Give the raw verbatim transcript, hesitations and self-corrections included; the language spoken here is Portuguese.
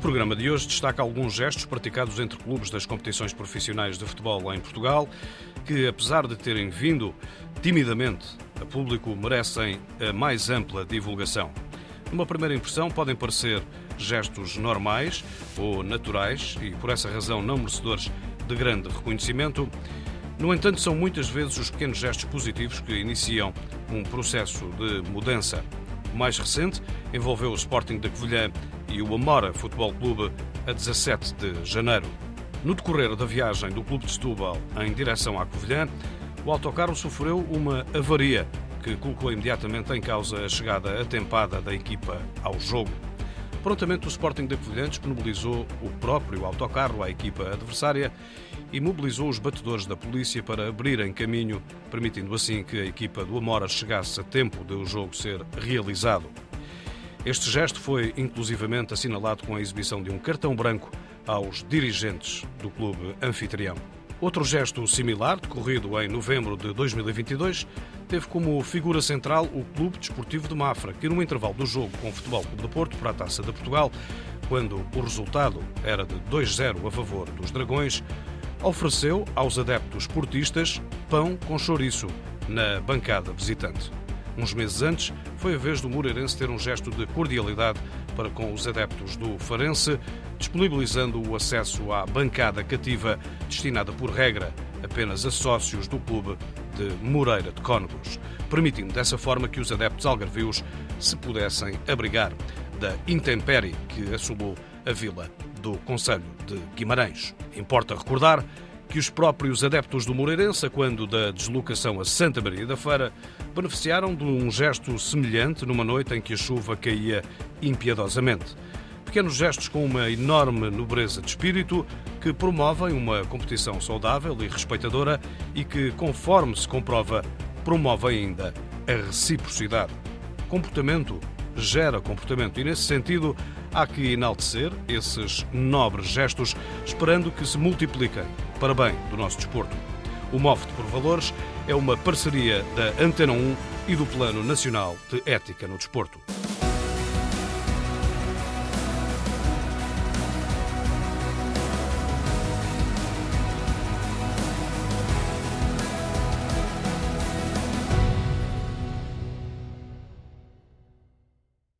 O programa de hoje destaca alguns gestos praticados entre clubes das competições profissionais de futebol lá em Portugal, que, apesar de terem vindo timidamente a público, merecem a mais ampla divulgação. Numa primeira impressão, podem parecer gestos normais ou naturais e, por essa razão, não merecedores de grande reconhecimento. No entanto, são muitas vezes os pequenos gestos positivos que iniciam um processo de mudança. O mais recente envolveu o Sporting de Covilhã e o Amora Futebol Clube a dezassete de janeiro. No decorrer da viagem do Clube de Setúbal em direção à Covilhã, o autocarro sofreu uma avaria que colocou imediatamente em causa a chegada atempada da equipa ao jogo. Prontamente, o Sporting de Covilhã disponibilizou o próprio autocarro à equipa adversária e mobilizou os batedores da polícia para abrirem caminho, permitindo assim que a equipa do Amora chegasse a tempo de o jogo ser realizado. Este gesto foi inclusivamente assinalado com a exibição de um cartão branco aos dirigentes do clube anfitrião. Outro gesto similar, decorrido em novembro de dois mil e vinte e dois, teve como figura central o Clube Desportivo de Mafra, que no intervalo do jogo com o Futebol Clube de Porto para a Taça de Portugal, quando o resultado era de dois a zero a favor dos Dragões, ofereceu aos adeptos portistas pão com chouriço na bancada visitante. Uns meses antes, foi a vez do Moreirense ter um gesto de cordialidade para com os adeptos do Farense, disponibilizando o acesso à bancada cativa, destinada por regra apenas a sócios do clube de Moreira de Cónegos, permitindo dessa forma que os adeptos algarvios se pudessem abrigar da intempérie que assolou a vila do concelho de Guimarães. Importa recordar que os próprios adeptos do Moreirense, quando da deslocação a Santa Maria da Feira, beneficiaram de um gesto semelhante numa noite em que a chuva caía impiedosamente. Pequenos gestos com uma enorme nobreza de espírito que promovem uma competição saudável e respeitadora e que, conforme se comprova, promovem ainda a reciprocidade. Comportamento gera comportamento e, nesse sentido, há que enaltecer esses nobres gestos, esperando que se multipliquem para bem do nosso desporto. O M O F T por Valores é uma parceria da Antena um e do Plano Nacional de Ética no Desporto.